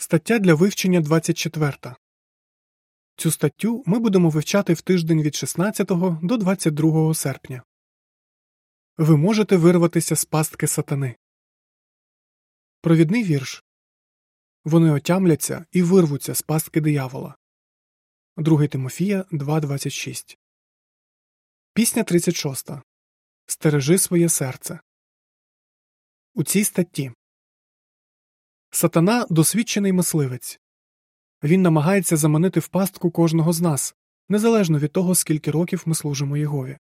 Стаття для вивчення 24. Цю статтю ми будемо вивчати в тиждень від 16 до 22 серпня. Ви можете вирватися з пастки сатани. Провідний вірш. Вони отямляться і вирвуться з пастки диявола. 2 Тимофія 2:26. Пісня 36. Стережи своє серце. У цій статті сатана – досвідчений мисливець. Він намагається заманити в пастку кожного з нас, незалежно від того, скільки років ми служимо Єгові.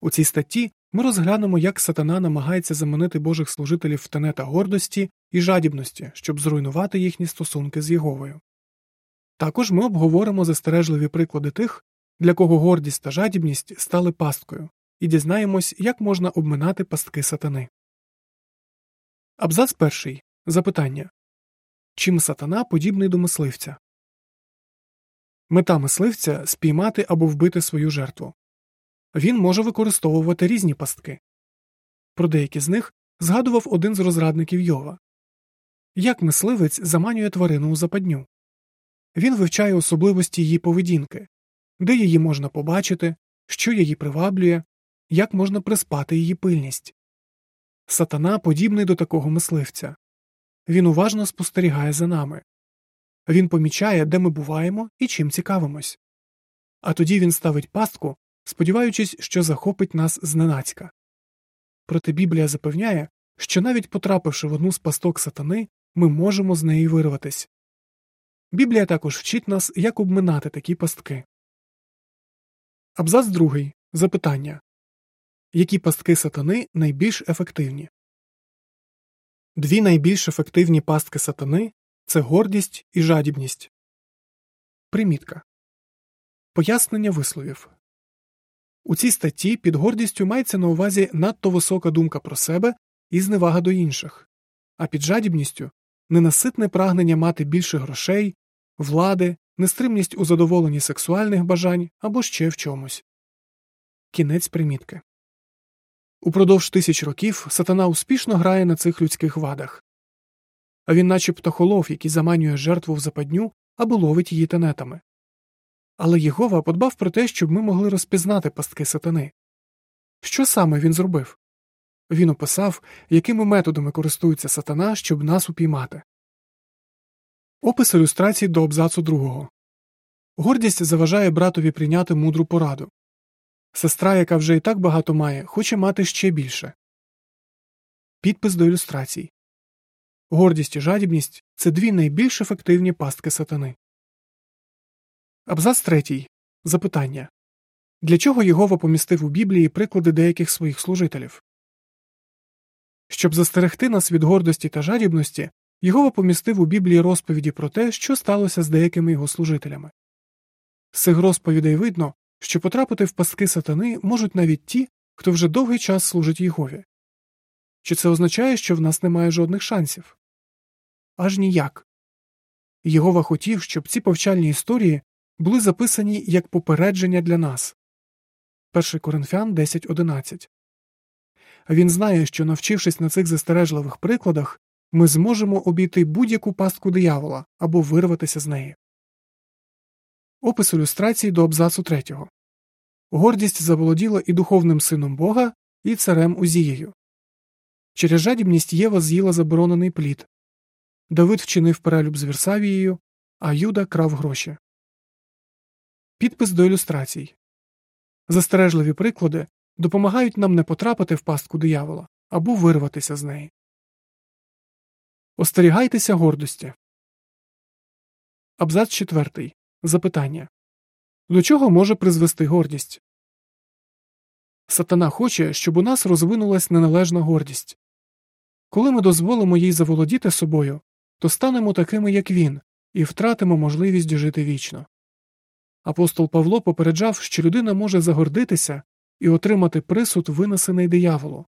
У цій статті ми розглянемо, як сатана намагається заманити Божих служителів в тенета гордості і жадібності, щоб зруйнувати їхні стосунки з Єговою. Також ми обговоримо застережливі приклади тих, для кого гордість та жадібність стали пасткою, і дізнаємось, як можна обминати пастки сатани. Абзац перший. Запитання. Чим сатана подібний до мисливця? Мета мисливця – спіймати або вбити свою жертву. Він може використовувати різні пастки. Про деякі з них згадував один з розрадників Йова. Як мисливець заманює тварину у западню? Він вивчає особливості її поведінки, де її можна побачити, що її приваблює, як можна приспати її пильність. Сатана подібний до такого мисливця. Він уважно спостерігає за нами. Він помічає, де ми буваємо і чим цікавимось. А тоді він ставить пастку, сподіваючись, що захопить нас зненацька. Проте Біблія запевняє, що навіть потрапивши в одну з пасток сатани, ми можемо з неї вирватися. Біблія також вчить нас, як обминати такі пастки. Абзац 2. Запитання. Які пастки сатани найбільш ефективні? Дві найбільш ефективні пастки сатани – це гордість і жадібність. Примітка. Пояснення висловів. У цій статті під гордістю мається на увазі надто висока думка про себе і зневага до інших, а під жадібністю – ненаситне прагнення мати більше грошей, влади, нестримність у задоволенні сексуальних бажань або ще в чомусь. Кінець примітки. Упродовж 1000 років сатана успішно грає на цих людських вадах. А він наче птахолов, який заманює жертву в западню або ловить її тенетами. Але Єгова подбав про те, щоб ми могли розпізнати пастки сатани. Що саме він зробив? Він описав, якими методами користується сатана, щоб нас упіймати. Опис ілюстрацій до абзацу 2. Гордість заважає братові прийняти мудру пораду. Сестра, яка вже і так багато має, хоче мати ще більше. Підпис до ілюстрацій. Гордість і жадібність – це дві найбільш ефективні пастки сатани. Абзац 3. Запитання. Для чого Єгова помістив у Біблії приклади деяких своїх служителів? Щоб застерегти нас від гордості та жадібності, Єгова помістив у Біблії розповіді про те, що сталося з деякими його служителями. З цих розповідей видно, що потрапити в пастки сатани можуть навіть ті, хто вже довгий час служить Єгові. Чи це означає, що в нас немає жодних шансів? Аж ніяк. Єгова хотів, щоб ці повчальні історії були записані як попередження для нас. 1 Коринфян 10:11. Він знає, що, навчившись на цих застережливих прикладах, ми зможемо обійти будь-яку пастку диявола або вирватися з неї. Опис ілюстрацій до абзацу 3. Гордість заволоділа і духовним сином Бога, і царем Узією. Через жадібність Єва з'їла заборонений плід. Давид вчинив перелюб з Вірсавією, а Юда крав гроші. Підпис до ілюстрацій. Застережливі приклади допомагають нам не потрапити в пастку диявола або вирватися з неї. Остерігайтеся гордості. Абзац 4. Запитання. До чого може призвести гордість? Сатана хоче, щоб у нас розвинулась неналежна гордість. Коли ми дозволимо їй заволодіти собою, то станемо такими, як він, і втратимо можливість жити вічно. Апостол Павло попереджав, що людина може загордитися і отримати присуд, винесений дияволу.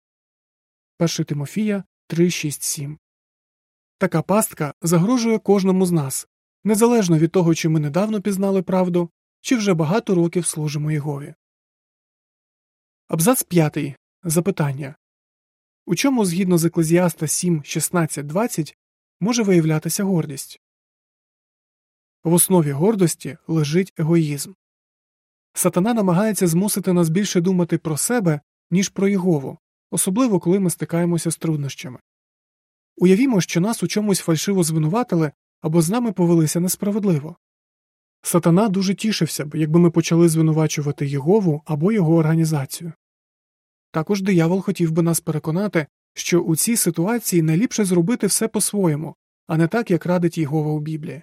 1 Тимофія 3:6-7. Така пастка загрожує кожному з нас, незалежно від того, чи ми недавно пізнали правду, чи вже багато років служимо Єгові. Абзац 5. Запитання. У чому, згідно з Еклезіаста 7:16-20, може виявлятися гордість. В основі гордості лежить егоїзм. Сатана намагається змусити нас більше думати про себе, ніж про Єгову, особливо коли ми стикаємося з труднощами. Уявімо, що нас у чомусь фальшиво звинуватили або з нами повелися несправедливо. Сатана дуже тішився б, якби ми почали звинувачувати Єгову або його організацію. Також диявол хотів би нас переконати, що у цій ситуації найліпше зробити все по-своєму, а не так, як радить Єгова у Біблії.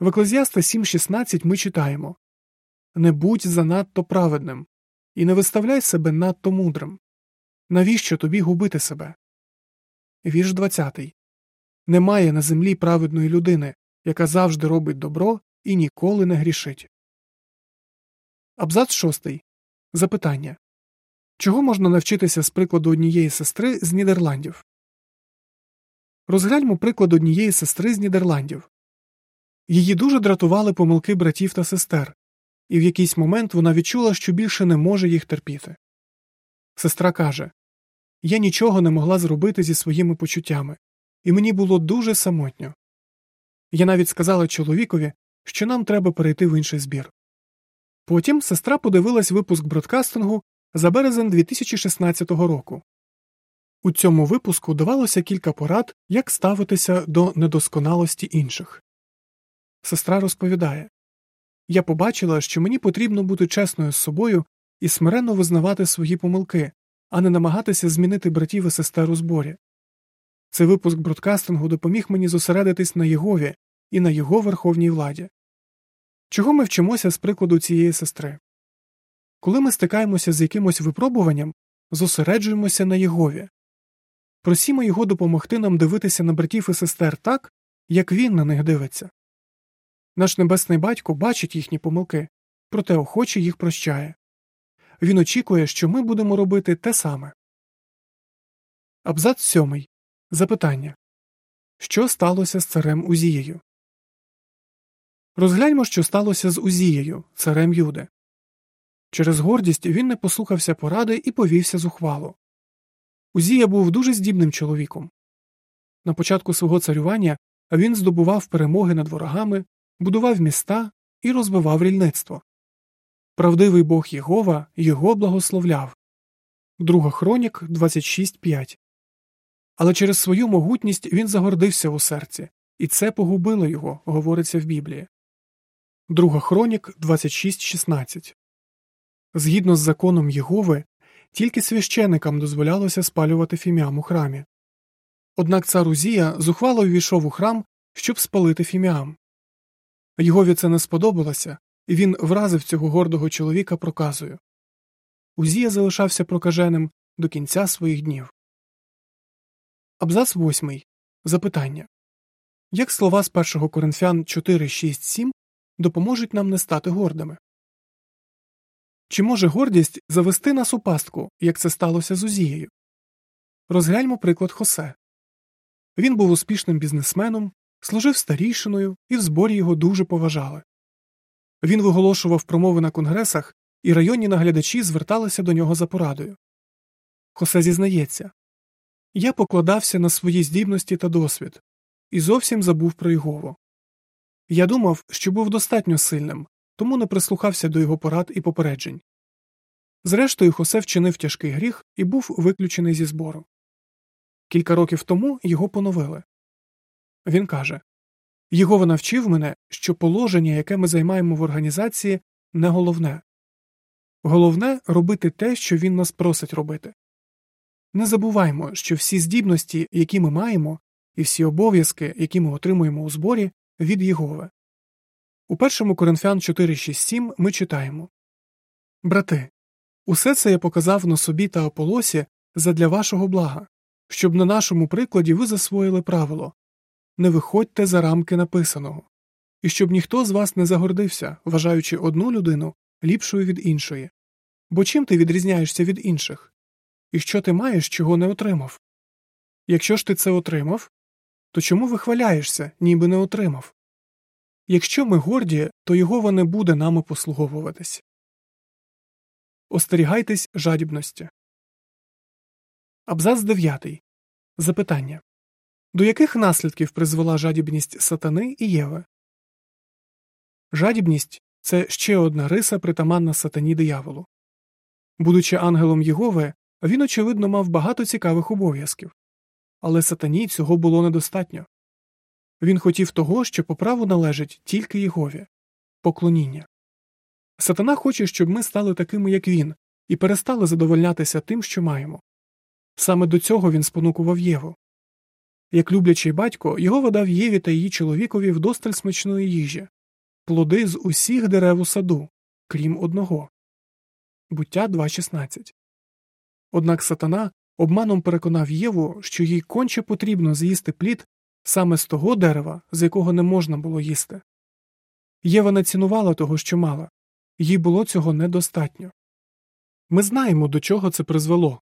В Еклезіаста 7:16 ми читаємо: «Не будь занадто праведним, і не виставляй себе надто мудрим. Навіщо тобі губити себе?» Вірш 20. «Немає на землі праведної людини, яка завжди робить добро і ніколи не грішить». Абзац 6. Запитання. Чого можна навчитися з прикладу однієї сестри з Нідерландів? Розгляньмо приклад однієї сестри з Нідерландів. Її дуже дратували помилки братів та сестер, і в якийсь момент вона відчула, що більше не може їх терпіти. Сестра каже: «Я нічого не могла зробити зі своїми почуттями, і мені було дуже самотньо. Я навіть сказала чоловікові, що нам треба перейти в інший збір». Потім сестра подивилась випуск бродкастингу за березень 2016 року. У цьому випуску давалося кілька порад, як ставитися до недосконалості інших. Сестра розповідає: «Я побачила, що мені потрібно бути чесною з собою і смиренно визнавати свої помилки, а не намагатися змінити братів і сестер у зборі. Цей випуск бродкастингу допоміг мені зосередитись на Єгові і на його верховній владі». Чого ми вчимося з прикладу цієї сестри? Коли ми стикаємося з якимось випробуванням, зосереджуємося на Єгові. Просімо його допомогти нам дивитися на братів і сестер так, як він на них дивиться. Наш Небесний Батько бачить їхні помилки, проте охоче їх прощає. Він очікує, що ми будемо робити те саме. Абзац 7. Запитання. Що сталося з царем Узією? Розгляньмо, що сталося з Узією, царем Юди. Через гордість він не послухався поради і повівся зухвало. Узія був дуже здібним чоловіком. На початку свого царювання він здобував перемоги над ворогами, будував міста і розвивав рільництво. Правдивий Бог Єгова його благословляв. 2 Хронік 26:5. Але через свою могутність він загордився у серці, і це погубило його, говориться в Біблії. 2 Хронік 26:16. Згідно з законом Єгови, тільки священикам дозволялося спалювати фіміам у храмі. Однак цар Узія зухвало увійшов у храм, щоб спалити фіміам. Єгові це не сподобалося, і він вразив цього гордого чоловіка проказою. Узія залишався прокаженим до кінця своїх днів. Абзац 8. Запитання. Як слова з 1 Коринфян 4:6-7 допоможуть нам не стати гордими? Чи може гордість завести нас у пастку, як це сталося з Узією? Розгляньмо приклад Хосе. Він був успішним бізнесменом, служив старішиною, і в зборі його дуже поважали. Він виголошував промови на конгресах, і районні наглядачі зверталися до нього за порадою. Хосе зізнається: «Я покладався на свої здібності та досвід, і зовсім забув про Єгову. Я думав, що був достатньо сильним, тому не прислухався до його порад і попереджень. Зрештою, Хосе вчинив тяжкий гріх і був виключений зі збору. Кілька років тому його поновили. Він каже: «Єгова навчив мене, що положення, яке ми займаємо в організації, не головне. Головне – робити те, що він нас просить робити. Не забуваймо, що всі здібності, які ми маємо, і всі обов'язки, які ми отримуємо у зборі, від Єгови». У 1 Коринфян 4:6-7 ми читаємо: «Брати, усе це я показав на собі та Аполосі задля вашого блага, щоб на нашому прикладі ви засвоїли правило: не виходьте за рамки написаного, і щоб ніхто з вас не загордився, вважаючи одну людину ліпшою від іншої. Бо чим ти відрізняєшся від інших? І що ти маєш, чого не отримав? Якщо ж ти це отримав, то чому вихваляєшся, ніби не отримав? Якщо ми горді, то Єгова не буде нами послуговуватись». Остерігайтесь жадібності. Абзац 9. Запитання. До яких наслідків призвела жадібність сатани і Єви? Жадібність – це ще одна риса, притаманна сатані дияволу. Будучи ангелом Єгови, він, очевидно, мав багато цікавих обов'язків. Але сатані цього було недостатньо. Він хотів того, що по праву належить тільки Єгові – поклоніння. Сатана хоче, щоб ми стали такими, як він, і перестали задовольнятися тим, що маємо. Саме до цього він спонукував Єву. Як люблячий батько, Єгова дав Єві та її чоловікові вдосталь смачної їжі – плоди з усіх дерев у саду, крім одного. Буття 2.16. Однак сатана обманом переконав Єву, що їй конче потрібно з'їсти плід саме з того дерева, з якого не можна було їсти. Єва не цінувала того, що мала. Їй було цього недостатньо. Ми знаємо, до чого це призвело.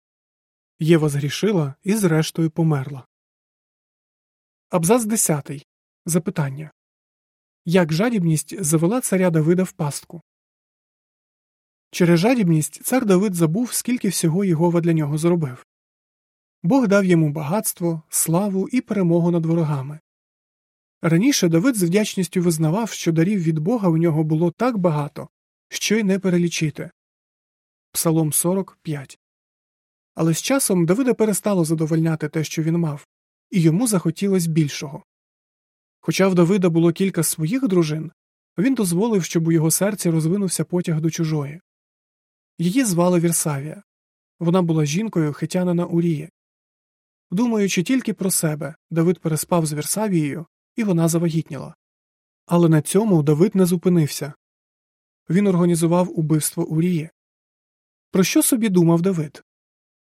Єва згрішила і зрештою померла. Абзац 10. Запитання. Як жадібність завела царя Давида в пастку? Через жадібність цар Давид забув, скільки всього Єгова для нього зробив. Бог дав йому багатство, славу і перемогу над ворогами. Раніше Давид з вдячністю визнавав, що дарів від Бога у нього було так багато, що й не перелічити. Псалом 45. Але з часом Давида перестало задовольняти те, що він мав, і йому захотілось більшого. Хоча в Давида було кілька своїх дружин, він дозволив, щоб у його серці розвинувся потяг до чужої. Її звали Вірсавія. Вона була жінкою хетянина Урії. Думаючи тільки про себе, Давид переспав з Вірсавією, і вона завагітніла. Але на цьому Давид не зупинився. Він організував убивство Урії. Про що собі думав Давид?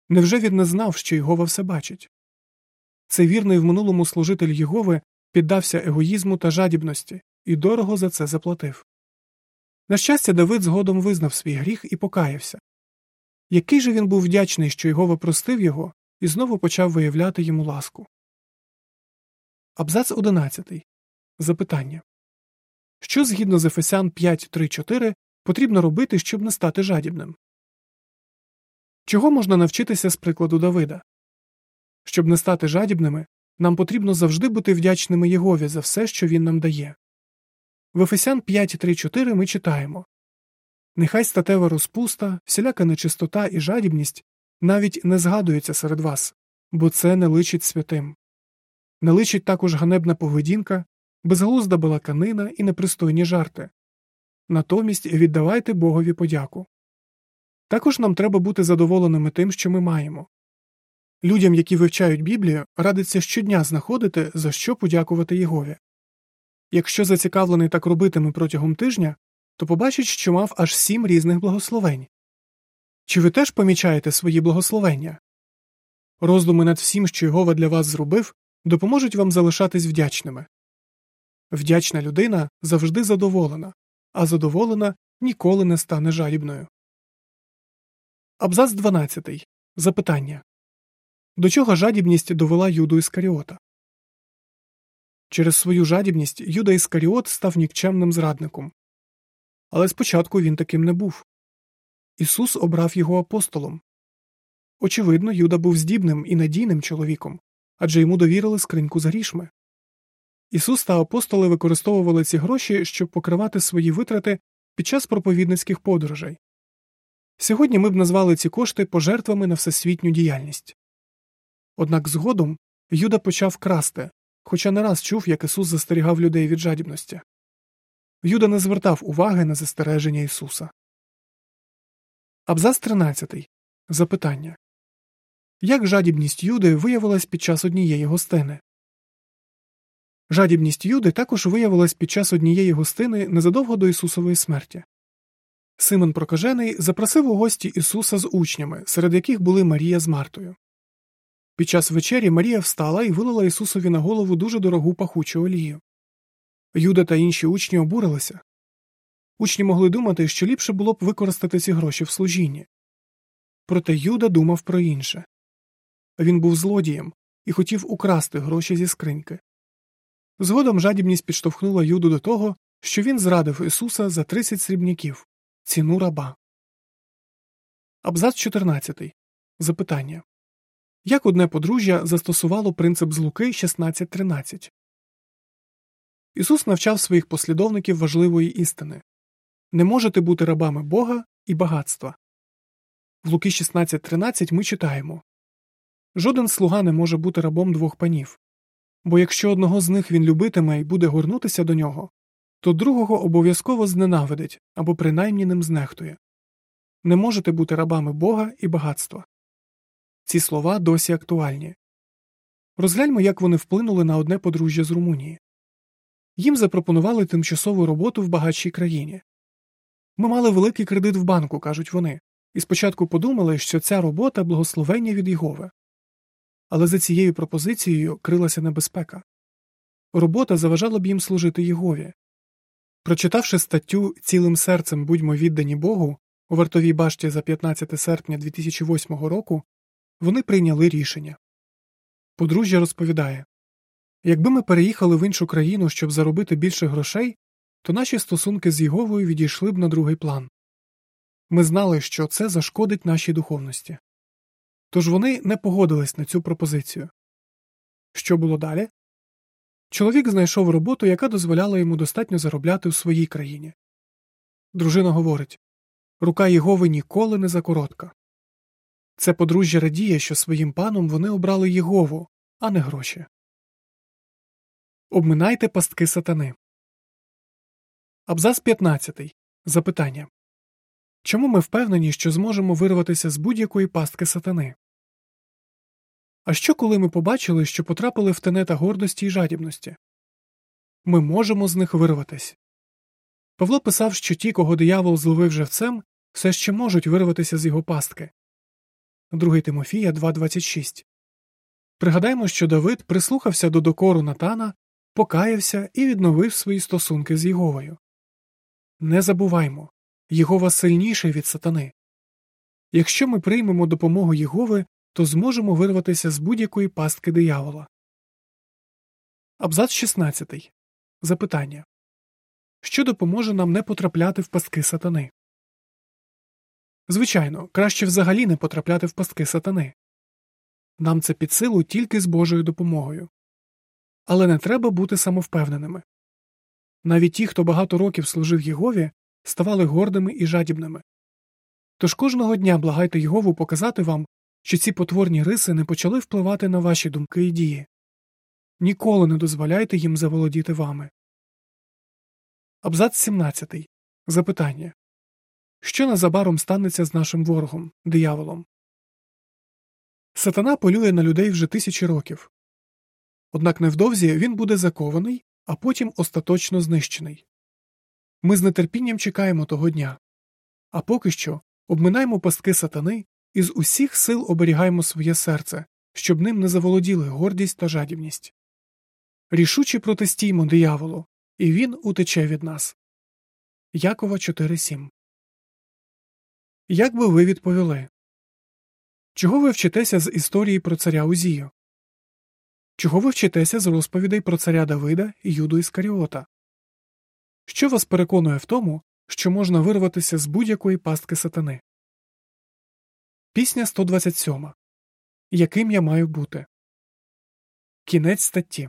Невже він не знав, що Єгова все бачить? Цей вірний в минулому служитель Єгови піддався егоїзму та жадібності і дорого за це заплатив. На щастя, Давид згодом визнав свій гріх і покаявся. Який же він був вдячний, що Єгова простив його і знову почав виявляти йому ласку. Абзац 11. Запитання. Що згідно з Ефесян 5.3.4 потрібно робити, щоб не стати жадібним? Чого можна навчитися з прикладу Давида? Щоб не стати жадібними, нам потрібно завжди бути вдячними Єгові за все, що він нам дає. В Ефесян 5.3.4 ми читаємо: «Нехай статева розпуста, всіляка нечистота і жадібність навіть не згадуються серед вас, бо це не личить святим. Не личить також ганебна поведінка, безглузда балаканина і непристойні жарти. Натомість віддавайте Богові подяку». Також нам треба бути задоволеними тим, що ми маємо. Людям, які вивчають Біблію, радиться щодня знаходити, за що подякувати Єгові. Якщо зацікавлений так робитиме протягом тижня, то побачить, що мав аж 7 різних благословень. Чи ви теж помічаєте свої благословення? Роздуми над всім, що Єгова для вас зробив, допоможуть вам залишатись вдячними. Вдячна людина завжди задоволена, а задоволена ніколи не стане жадібною. Абзац 12. Запитання. До чого жадібність довела Юду Іскаріота? Через свою жадібність Юда Іскаріот став нікчемним зрадником. Але спочатку він таким не був. Ісус обрав його апостолом. Очевидно, Юда був здібним і надійним чоловіком, адже йому довірили скриньку з грішми. Ісус та апостоли використовували ці гроші, щоб покривати свої витрати під час проповідницьких подорожей. Сьогодні ми б назвали ці кошти пожертвами на всесвітню діяльність. Однак згодом Юда почав красти, хоча не раз чув, як Ісус застерігав людей від жадібності. Юда не звертав уваги на застереження Ісуса. Абзац 13. Запитання. Як жадібність Юди виявилась під час однієї гостини? Жадібність Юди також виявилась під час однієї гостини незадовго до Ісусової смерті. Симон Прокажений запросив у гості Ісуса з учнями, серед яких були Марія з Мартою. Під час вечері Марія встала і вилила Ісусові на голову дуже дорогу пахучу олію. Юда та інші учні обурилися. Учні могли думати, що ліпше було б використати ці гроші в служінні. Проте Юда думав про інше. Він був злодієм і хотів украсти гроші зі скриньки. Згодом жадібність підштовхнула Юду до того, що він зрадив Ісуса за 30 срібняків. Ціну раба. Абзац 14. Запитання. як одне подружжя застосувало принцип з Луки 16:13. Ісус навчав своїх послідовників важливої істини. Не можете бути рабами Бога і багатства. В Луки 16:13 ми читаємо: «Жоден слуга не може бути рабом двох панів, бо якщо одного з них він любитиме і буде горнутися до нього, то другого обов'язково зненавидить або принаймні ним знехтує. Не можете бути рабами Бога і багатства». Ці слова досі актуальні. Розгляньмо, як вони вплинули на одне подружжя з Румунії. Їм запропонували тимчасову роботу в багатшій країні. «Ми мали великий кредит в банку», – кажуть вони, і спочатку подумали, що ця робота – благословення від Єгови. Але за цією пропозицією крилася небезпека. Робота заважала б їм служити Єгові. Прочитавши статтю «Цілим серцем будьмо віддані Богу» у Вартовій башті за 15 серпня 2008 року, вони прийняли рішення. Подружжя розповідає: «Якби ми переїхали в іншу країну, щоб заробити більше грошей, то наші стосунки з Єговою відійшли б на другий план. Ми знали, що це зашкодить нашій духовності». Тож вони не погодились на цю пропозицію. Що було далі? Чоловік знайшов роботу, яка дозволяла йому достатньо заробляти в своїй країні. Дружина говорить: «Рука Єгови ніколи не закоротка». Це подружжя радіє, що своїм паном вони обрали Єгову, а не гроші. Обминайте пастки сатани. Абзац 15. Запитання. Чому ми впевнені, що зможемо вирватися з будь-якої пастки сатани? А що, коли ми побачили, що потрапили в тенета гордості і жадібності? Ми можемо з них вирватися. Павло писав, що ті, кого диявол зловив живцем, все ще можуть вирватися з його пастки. 2 Тимофія 2:26. Пригадаймо, що Давид прислухався до докору Натана, покаявся і відновив свої стосунки з Єговою. Не забуваймо, Єгова сильніший від сатани. Якщо ми приймемо допомогу Єгови, то зможемо вирватися з будь-якої пастки диявола. Абзац 16. Запитання. Що допоможе нам не потрапляти в пастки сатани? Звичайно, краще взагалі не потрапляти в пастки сатани. Нам це під силу тільки з Божою допомогою. Але не треба бути самовпевненими. Навіть ті, хто багато років служив Єгові, ставали гордими і жадібними. Тож кожного дня благайте Єгову показати вам, що ці потворні риси не почали впливати на ваші думки і дії. Ніколи не дозволяйте їм заволодіти вами. Абзац 17. Запитання. Що незабаром станеться з нашим ворогом, дияволом? Сатана полює на людей вже тисячі років. Однак невдовзі він буде закований, а потім остаточно знищений. Ми з нетерпінням чекаємо того дня. А поки що обминаємо пастки сатани і з усіх сил оберігаємо своє серце, щоб ним не заволоділи гордість та жадібність. Рішуче протистіймо дияволу, і він утече від нас. Якова 4:7. Як би ви відповіли? Чого ви вчитеся з історії про царя Узію? Чого ви вчитеся з розповідей про царя Давида і Юду Іскаріота? Що вас переконує в тому, що можна вирватися з будь-якої пастки сатани? Пісня 127. Яким я маю бути? Кінець статті.